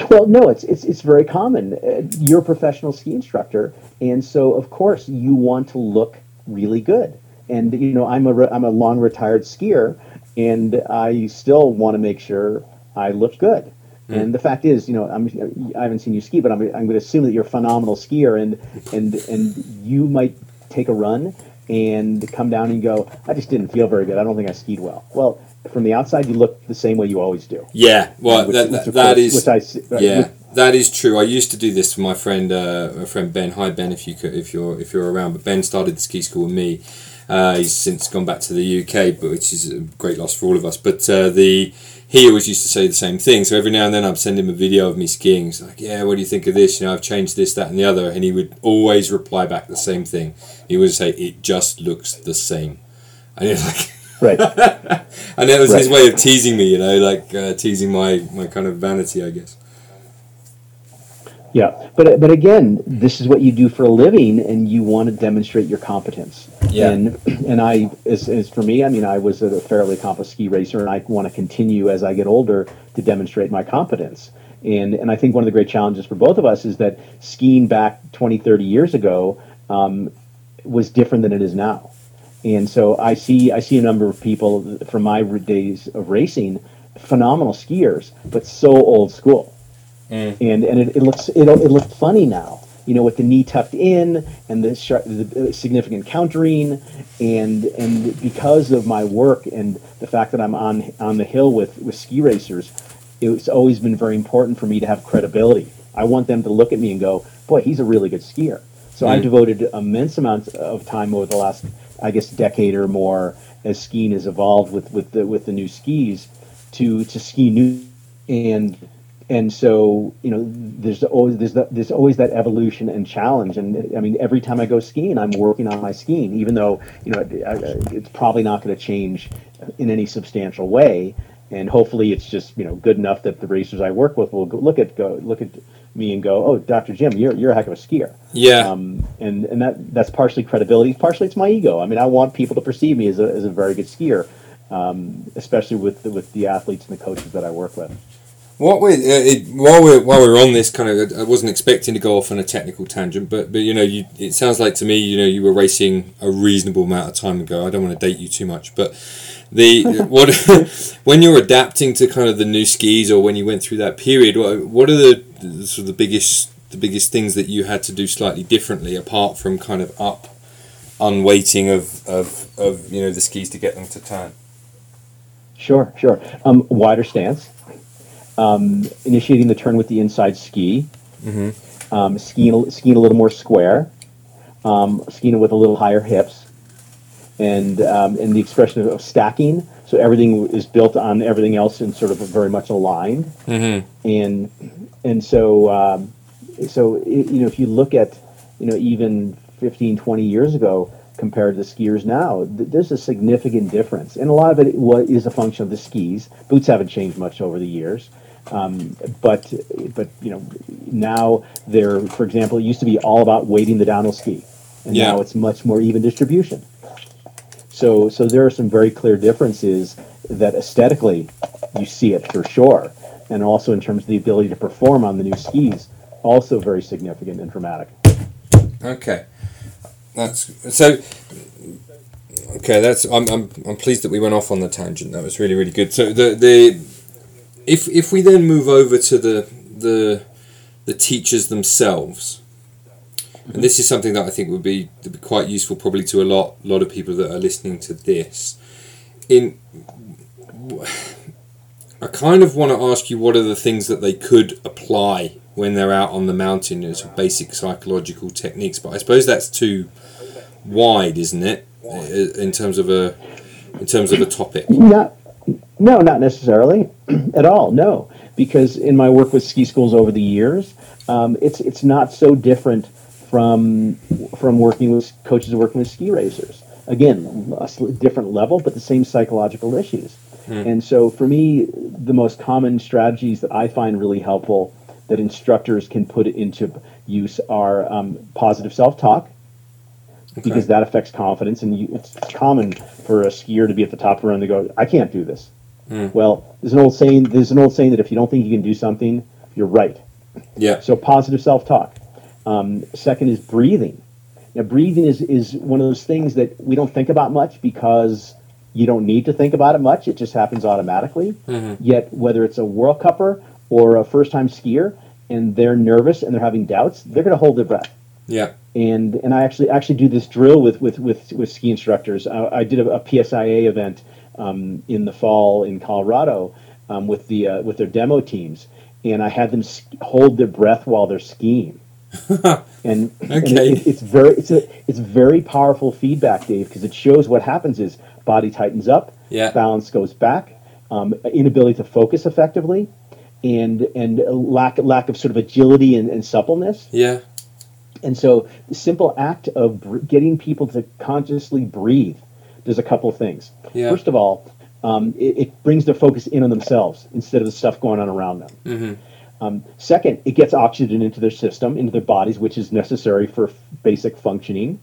Well, no, it's very common. You're a professional ski instructor, and so of course you want to look really good. And I'm a long retired skier, and I still want to make sure I look good. Mm. And the fact is, I haven't seen you ski, but I'm going to assume that you're a phenomenal skier, and you might take a run and come down and go, I just didn't feel very good. I don't think I skied well. Well, from the outside, you look the same way you always do. Yeah, well, that is true. I used to do this with my friend Ben. Hi, Ben, if you're around. But Ben started the ski school with me. He's since gone back to the UK, but which is a great loss for all of us. But he always used to say the same thing. So every now and then, I'd send him a video of me skiing. He's like, "Yeah, what do you think of this? I've changed this, that, and the other." And he would always reply back the same thing. He would say, "It just looks the same," and it's like. Right, and that was his way of teasing me, teasing my kind of vanity, I guess. Yeah, but again, this is what you do for a living, and you want to demonstrate your competence. Yeah, and I, as for me, I mean, I was a fairly accomplished ski racer, and I want to continue as I get older to demonstrate my competence. And I think one of the great challenges for both of us is that skiing back 20, 30 years ago was different than it is now. And so I see a number of people from my days of racing, phenomenal skiers, but so old school. Mm. And it looks funny now, with the knee tucked in and the significant countering, and because of my work and the fact that I'm on the hill with ski racers, it's always been very important for me to have credibility. I want them to look at me and go, boy, he's a really good skier. So I devoted immense amounts of time over the last, I guess, decade or more, as skiing has evolved with the new skis, to ski new, and so there's always that evolution and challenge. And I mean, every time I go skiing, I'm working on my skiing, even though it's probably not going to change in any substantial way. And hopefully, it's just good enough that the racers I work with will look at me and go, oh, Dr. Jim, you're a heck of a skier. Yeah. And that's partially credibility, partially it's my ego. I mean, I want people to perceive me as a very good skier, especially with the athletes and the coaches that I work with. While we're on this kind of, I wasn't expecting to go off on a technical tangent, but it sounds like to me, you were racing a reasonable amount of time ago. I don't want to date you too much, but when you're adapting to kind of the new skis, or when you went through that period, what are the sort of the biggest things that you had to do slightly differently, apart from kind of unweighting of the skis to get them to turn? Sure. Wider stance. Initiating the turn with the inside ski, skiing a little more square, skiing with a little higher hips, and the expression of stacking. So everything is built on everything else and sort of very much aligned. Mm-hmm. And so if you look at you know, even 15, 20 years ago compared to skiers now, there's a significant difference. And a lot of it is a function of the skis. Boots haven't changed much over the years. But you know, now they're, for example, it used to be all about weighting the downhill ski. And now it's much more even distribution. So there are some very clear differences that aesthetically you see it for sure. And also in terms of the ability to perform on the new skis, also very significant and dramatic. Okay. I'm pleased that we went off on the tangent. That was really, really good. So if we then move over to the teachers themselves, and this is something that I think would be quite useful probably to a lot of people that are listening to this. I kind of want to ask you what are the things that they could apply when they're out on the mountain, you know, some basic psychological techniques, but I suppose that's too wide, isn't it, in terms of a topic? No, not necessarily at all, no, because in my work with ski schools over the years, it's not so different from working with coaches who are working with ski racers. Again, a different level, but the same psychological issues. And so for me, the most common strategies that I find really helpful that instructors can put into use are positive self-talk, because that affects confidence. And it's common for a skier to be at the top of the run and go, I can't do this. Well, there's an old saying that if you don't think you can do something, you're right. Yeah. So positive self-talk. Second is breathing. Now, breathing is one of those things that we don't think about much because you don't need to think about it much. It just happens automatically. Yet, whether it's a World Cupper or a first-time skier and they're nervous and they're having doubts, they're going to hold their breath. Yeah. And I actually do this drill with ski instructors. I did a PSIA event in the fall in Colorado with their demo teams, and I had them hold their breath while they're skiing. It's very powerful feedback, Dave, because it shows what happens is body tightens up, balance goes back, inability to focus effectively, and lack of sort of agility and suppleness. Yeah. And so the simple act of getting people to consciously breathe does a couple of things. Yeah. First of all, it brings their focus in on themselves instead of the stuff going on around them. Second, it gets oxygen into their system, into their bodies, which is necessary for basic functioning.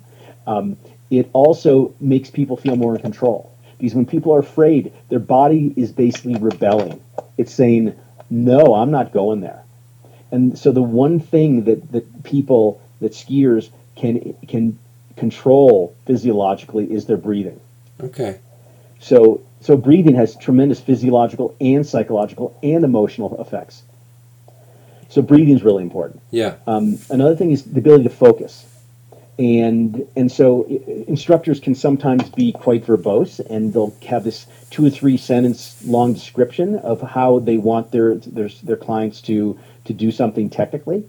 It also makes people feel more in control, because when people are afraid, their body is basically rebelling. It's saying, no, I'm not going there. And so the one thing that skiers can control physiologically is their breathing. Okay. So breathing has tremendous physiological and psychological and emotional effects. So breathing is really important. Yeah. Another thing is the ability to focus, and so instructors can sometimes be quite verbose, and they'll have this 2 or 3 sentence long description of how they want their clients to do something technically,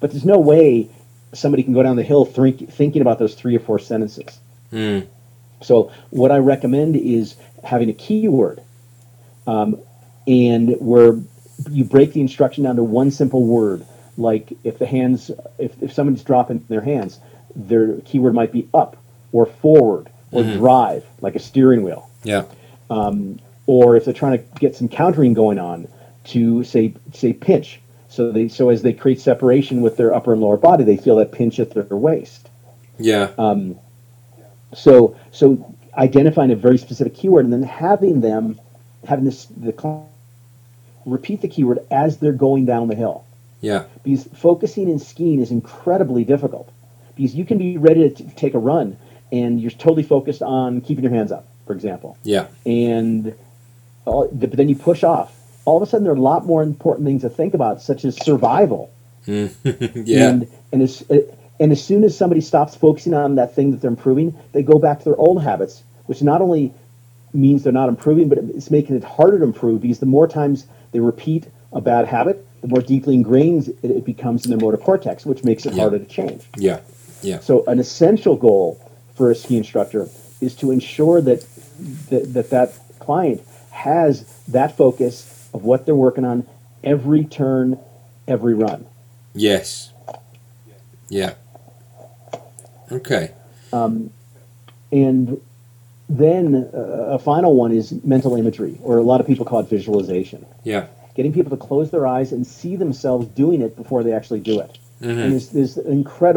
but there's no way somebody can go down the hill thinking about those 3 or 4 sentences. So what I recommend is having a keyword, and where you break the instruction down to one simple word. Like if somebody's dropping their hands, their keyword might be up or forward or drive, like a steering wheel. Yeah. Or if they're trying to get some countering going on, to say pinch. So as they create separation with their upper and lower body, they feel that pinch at their waist. Yeah. So identifying a very specific keyword and then having the client repeat the keyword as they're going down the hill. Yeah. Because focusing in skiing is incredibly difficult, because you can be ready to take a run and you're totally focused on keeping your hands up, for example. Yeah. But then you push off. All of a sudden, there are a lot more important things to think about, such as survival. Yeah. And as soon as somebody stops focusing on that thing that they're improving, they go back to their old habits, which not only means they're not improving, but it's making it harder to improve, because the more times they repeat a bad habit, the more deeply ingrained it becomes in their motor cortex, which makes it harder to change. Yeah, yeah. So an essential goal for a ski instructor is to ensure that client has that focus of what they're working on every turn, every run. Yes. Yeah. Okay. And then a final one is mental imagery, or a lot of people call it visualization. Yeah. Getting people to close their eyes and see themselves doing it before they actually do it. Mm-hmm. And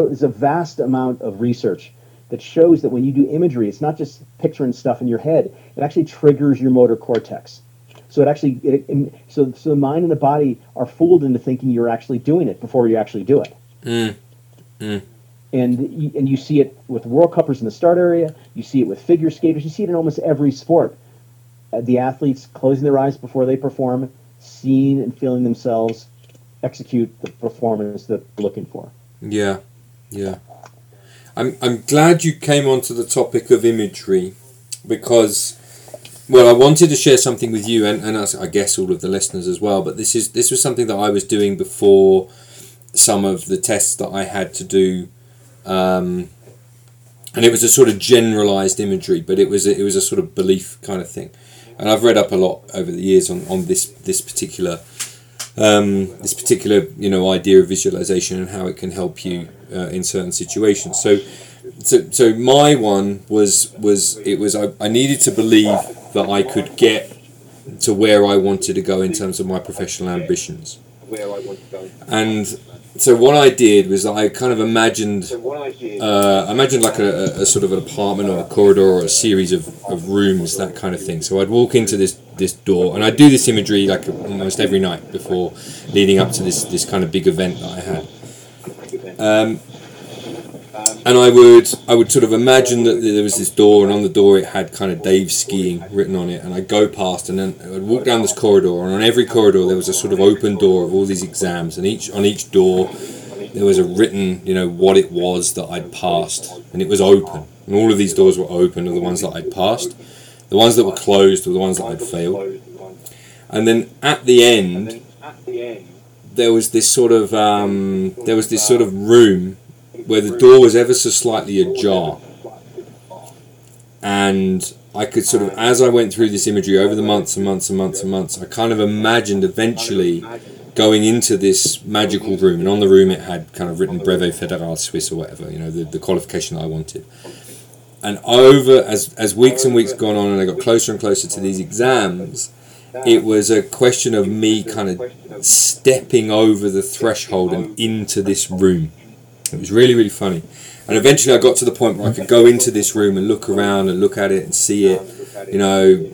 there's a vast amount of research that shows that when you do imagery, it's not just picturing stuff in your head. It actually triggers your motor cortex. So so the mind and the body are fooled into thinking you're actually doing it before you actually do it. Mm. Mm. And you see it with World Cuppers in the start area. You see it with figure skaters. You see it in almost every sport. The athletes closing their eyes before they perform, seeing and feeling themselves execute the performance that they're looking for. Yeah, yeah. I'm glad you came onto the topic of imagery because, well, I wanted to share something with you and I guess all of the listeners as well. But this was something that I was doing before some of the tests that I had to do. And it was a sort of generalized imagery, but it was a sort of belief kind of thing. And I've read up a lot over the years on this particular idea of visualization and how it can help you in certain situations. So my one was I needed to believe that I could get to where I wanted to go in terms of my professional ambitions. And so what I did was I kind of imagined like a sort of an apartment or a corridor or a series of rooms, that kind of thing. So I'd walk into this door, and I do this imagery like almost every night before leading up to this kind of big event that I had. And I would sort of imagine that there was this door, and on the door it had kind of Dave Skiing written on it, and I'd go past, and then I'd walk down this corridor, and on every corridor there was a sort of open door of all these exams, and on each door there was a written, what it was that I'd passed, and it was open, and all of these doors were open, or the ones that I'd passed, the ones that were closed were the ones that I'd failed, and then at the end there was this sort of room where the door was ever so slightly ajar, and I could sort of, as I went through this imagery over the months and months and months and months, I kind of imagined eventually going into this magical room, and on the room it had kind of written Brevet Federal Swiss or whatever, the qualification that I wanted. And over, as weeks and weeks gone on and I got closer and closer to these exams, it was a question of me kind of stepping over the threshold and into this room. It was really, really funny. And eventually I got to the point where I could go into this room and look around and look at it and see it,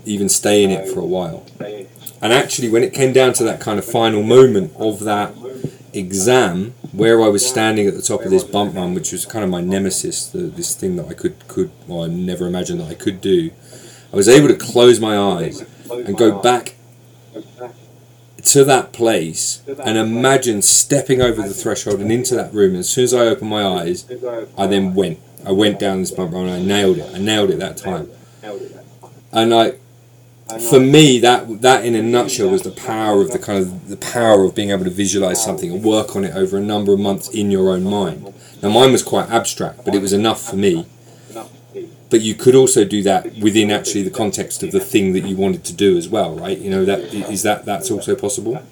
even stay in it for a while. And actually when it came down to that kind of final moment of that exam, where I was standing at the top of this bump run, which was kind of my nemesis, this thing that I could I never imagined that I could do, I was able to close my eyes and go back to that place and imagine stepping over the threshold and into that room. And as soon as I opened my eyes, I went down this bump and I nailed it that time. And for me, that in a nutshell was the power of being able to visualize something and work on it over a number of months in your own mind. Now mine was quite abstract, but it was enough for me. But you could also do that within actually the context of the thing that you wanted to do as well, right? That's also possible.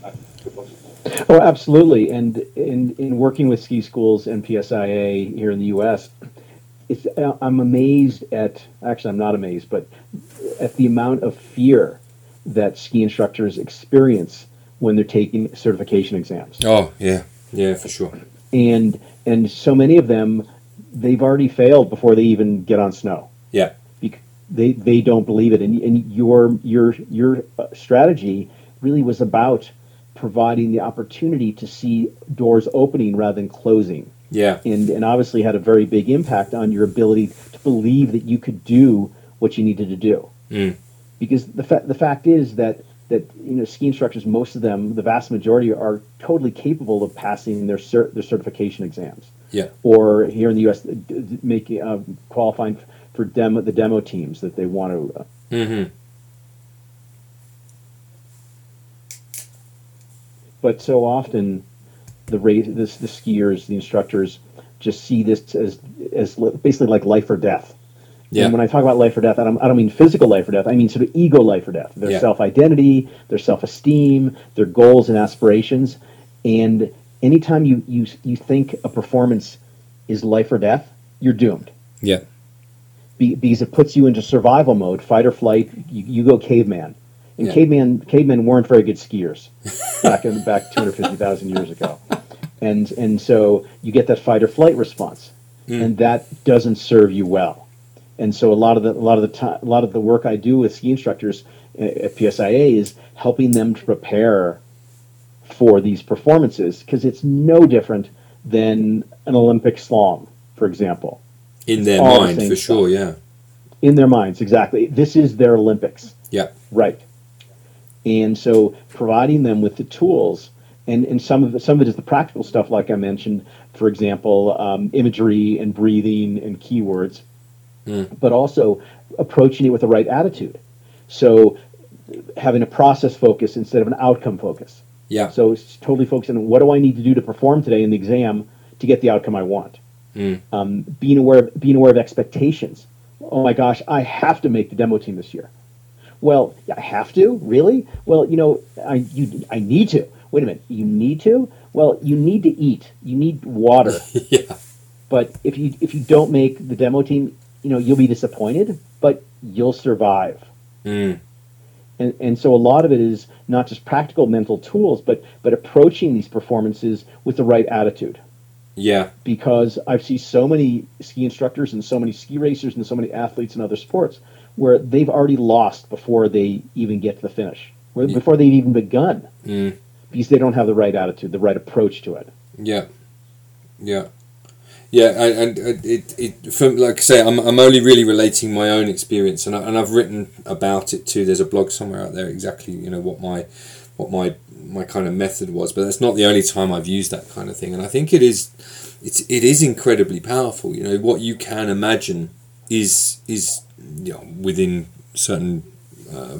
Oh, absolutely. And in working with ski schools and PSIA here in the U.S., I'm not amazed, but at the amount of fear that ski instructors experience when they're taking certification exams. Oh, yeah. Yeah, for sure. And so many of them, they've already failed before they even get on snow. Yeah, they don't believe it, and your strategy really was about providing the opportunity to see doors opening rather than closing. Yeah, and obviously had a very big impact on your ability to believe that you could do what you needed to do. Mm. Because the fact is that ski instructors, most of them, the vast majority, are totally capable of passing their certification exams. Yeah. Or here in the U.S., making qualifying for the demo teams that they want to. Mm-hmm. But so often, the skiers, the instructors, just see this as basically like life or death. Yeah. And when I talk about life or death, I don't mean physical life or death. I mean sort of ego life or death. Their self-identity, their self-esteem, their goals and aspirations, and anytime you think a performance is life or death, you're doomed. Yeah. Because it puts you into survival mode, fight or flight. You go caveman. And yeah. Cavemen weren't very good skiers back 250,000 years ago. And so you get that fight or flight response, and that doesn't serve you well. And so a lot of the work I do with ski instructors at PSIA is helping them to prepare for these performances, because it's no different than an Olympic slalom, for example. In their mind, for sure, yeah. In their minds, exactly. This is their Olympics. Yeah. Right. And so providing them with the tools, and some of it is the practical stuff, like I mentioned, for example, imagery and breathing and keywords, but also approaching it with the right attitude. So having a process focus instead of an outcome focus. Yeah. So it's totally focusing on what do I need to do to perform today in the exam to get the outcome I want. Being aware of expectations. Oh my gosh, I have to make the demo team this year. Well, I have to? Really? Well, I need to. Wait a minute. You need to? Well, you need to eat. You need water. Yeah. But if you don't make the demo team, you'll be disappointed, but you'll survive. And so a lot of it is not just practical mental tools, but approaching these performances with the right attitude. Yeah. Because I've seen so many ski instructors and so many ski racers and so many athletes in other sports where they've already lost before they even get to the finish, before they've even begun, because they don't have the right attitude, the right approach to it. Yeah. Yeah. Yeah, and it from, like I say, I'm only really relating my own experience, and I've written about it too. There's a blog somewhere out there exactly what my kind of method was, but that's not the only time I've used that kind of thing. And I think it is incredibly powerful. What you can imagine is within certain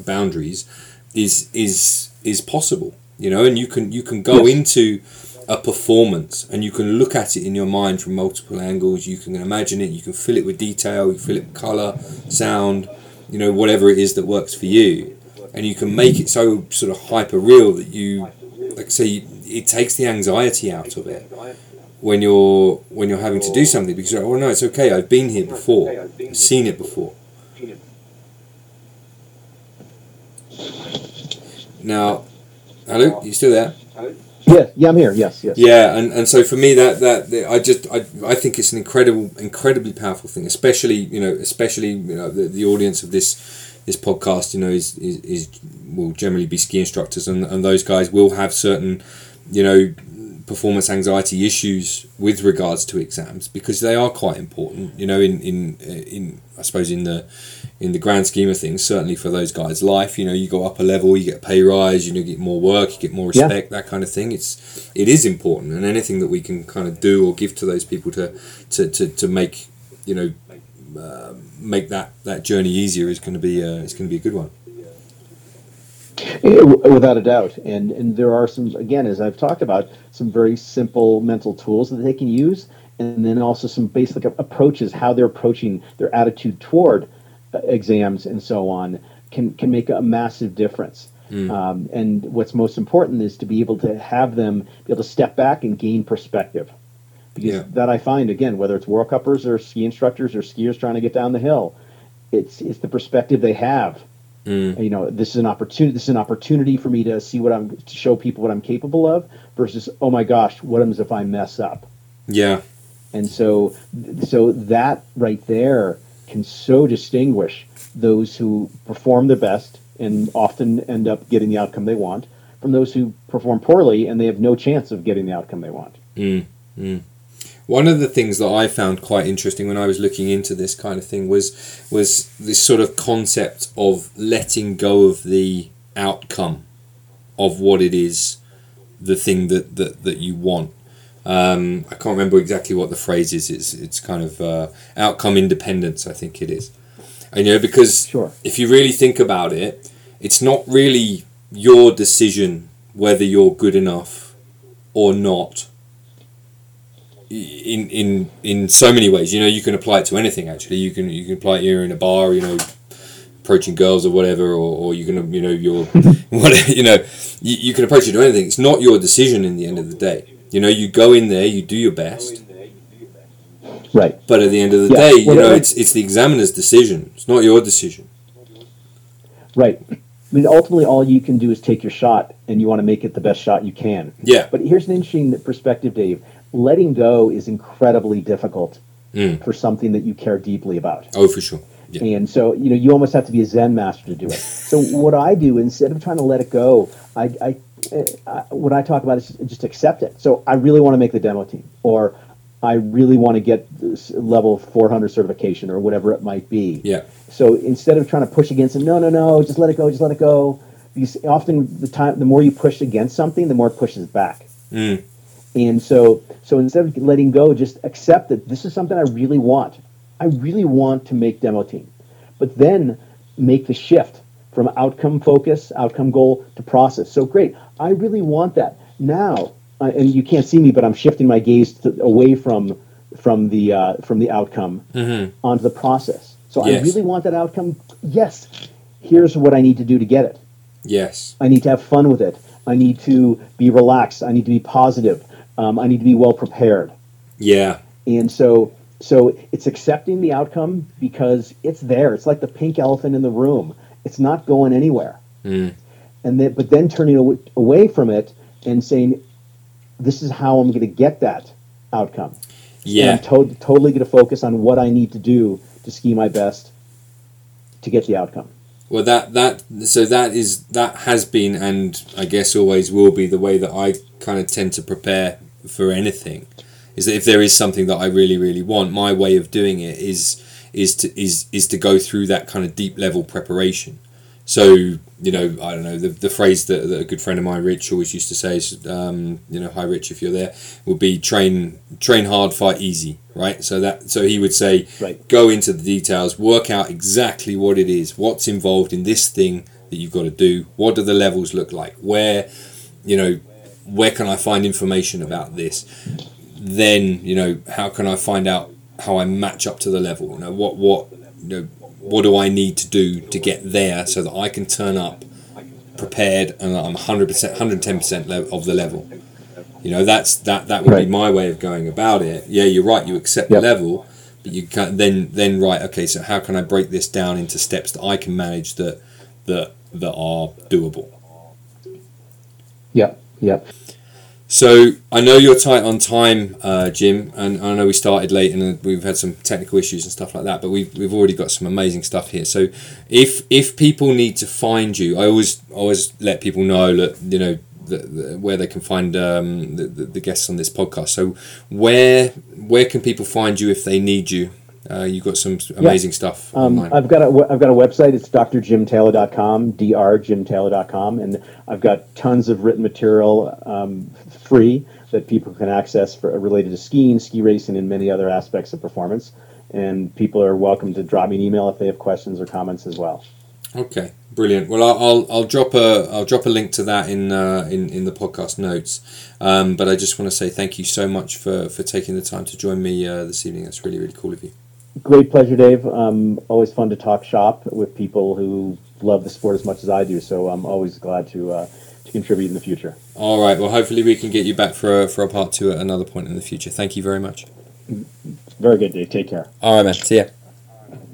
boundaries is possible. And you can go into a performance, and you can look at it in your mind from multiple angles. You can imagine it, you can fill it with detail, you fill it with colour, sound, whatever it is that works for you, and you can make it so sort of hyper real that you, like I say, it takes the anxiety out of it when you're having to do something, because oh no, it's okay, I've been here before, I've seen it before. Now, hello, you still there? Yeah, I'm here. Yes. Yeah, and so for me, that I think it's an incredibly powerful thing, especially the audience of this podcast, is will generally be ski instructors, and those guys will have certain, performance anxiety issues with regards to exams, because they are quite important, in I suppose in the grand scheme of things, certainly for those guys' life. You go up a level, you get a pay rise, you get more work, you get more respect, that kind of thing. It is important, and anything that we can kind of do or give to those people to make make that journey easier is going to be a good one. Without a doubt, and there are some, again, as I've talked about, some very simple mental tools that they can use, and then also some basic approaches, how they're approaching their attitude toward exams and so on, can make a massive difference. And what's most important is to be able to have them be able to step back and gain perspective, because that I find, again, whether it's World Cuppers or ski instructors or skiers trying to get down the hill, it's the perspective they have. This is an opportunity for me to see to show people what I'm capable of, versus oh my gosh, what happens if I mess up? Yeah. And so that right there can so distinguish those who perform the best and often end up getting the outcome they want from those who perform poorly and they have no chance of getting the outcome they want. One of the things that I found quite interesting when I was looking into this kind of thing was this sort of concept of letting go of the outcome of what it is, the thing that you want. I can't remember exactly what the phrase is. It's kind of outcome independence, I think it is. And, because if you really think about it, it's not really your decision whether you're good enough or not. In so many ways, you can apply it to anything. Actually, you can apply it here in a bar, approaching girls or whatever, or you can you can approach it to anything. It's not your decision in the end of the day. You go in there, you do your best, Right. But at the end of the day, it's the examiner's decision. It's not your decision. Right. I mean, ultimately, all you can do is take your shot, and you want to make it the best shot you can. Yeah. But here's an interesting perspective, Dave. Letting go is incredibly difficult for something that you care deeply about. Oh, for sure. Yeah. And so, you almost have to be a Zen master to do it. So what I do, instead of trying to let it go, I what I talk about is just accept it. So I really want to make the demo team, or I really want to get this level 400 certification, or whatever it might be. Yeah. So instead of trying to push against it, no, just let it go. Because often the more you push against something, the more it pushes back. Mm. And so instead of letting go, just accept that this is something I really want. I really want to make demo team. But then make the shift from outcome focus, outcome goal, to process. So great, I really want that. Now, and you can't see me, but I'm shifting my gaze away from the outcome onto the process. So yes. I really want that outcome. Yes, here's what I need to do to get it. Yes. I need to have fun with it. I need to be relaxed. I need to be positive. I need to be well prepared. Yeah. And so it's accepting the outcome because it's there. It's like the pink elephant in the room. It's not going anywhere. Mm. But then turning away from it and saying, this is how I'm going to get that outcome. Yeah. And I'm totally going to focus on what I need to do to ski my best to get the outcome. Well, that has been, and I guess always will be, the way that I kind of tend to prepare for anything. Is that if there is something that I really, really want, my way of doing it is to go through that kind of deep level preparation. So, I don't know, the phrase that a good friend of mine, Rich, always used to say is, hi Rich, if you're there, would be train hard, fight easy, right? So he would say, right, go into the details, work out exactly what it is, what's involved in this thing that you've got to do, what do the levels look like, where can I find information about this? Then, how can I find out how I match up to the level? What do I need to do to get there so that I can turn up prepared and I'm 100%, 110% of the level? That would be my way of going about it. Yeah, you're right. You accept the level, but you can then right. Okay, so how can I break this down into steps that I can manage that are doable? Yeah. Yeah. So I know you're tight on time, Jim, and I know we started late and we've had some technical issues and stuff like that, but we've already got some amazing stuff here. So if people need to find you, I always let people know that where they can find the guests on this podcast. So where can people find you if they need you? You've got some amazing stuff online. I've got a website. It's drjimtaylor.com, drjimtaylor.com, and I've got tons of written material free that people can access for related to skiing, ski racing, and many other aspects of performance. And people are welcome to drop me an email if they have questions or comments as well. Okay, brilliant. Well, I'll drop a link to that in the podcast notes. But I just want to say thank you so much for taking the time to join me this evening. That's really, really cool of you. Great pleasure, Dave. Always fun to talk shop with people who love the sport as much as I do, so I'm always glad to contribute in the future. All right. Well, hopefully we can get you back for a part two at another point in the future. Thank you very much. Very good, Dave. Take care. All right, man. See ya.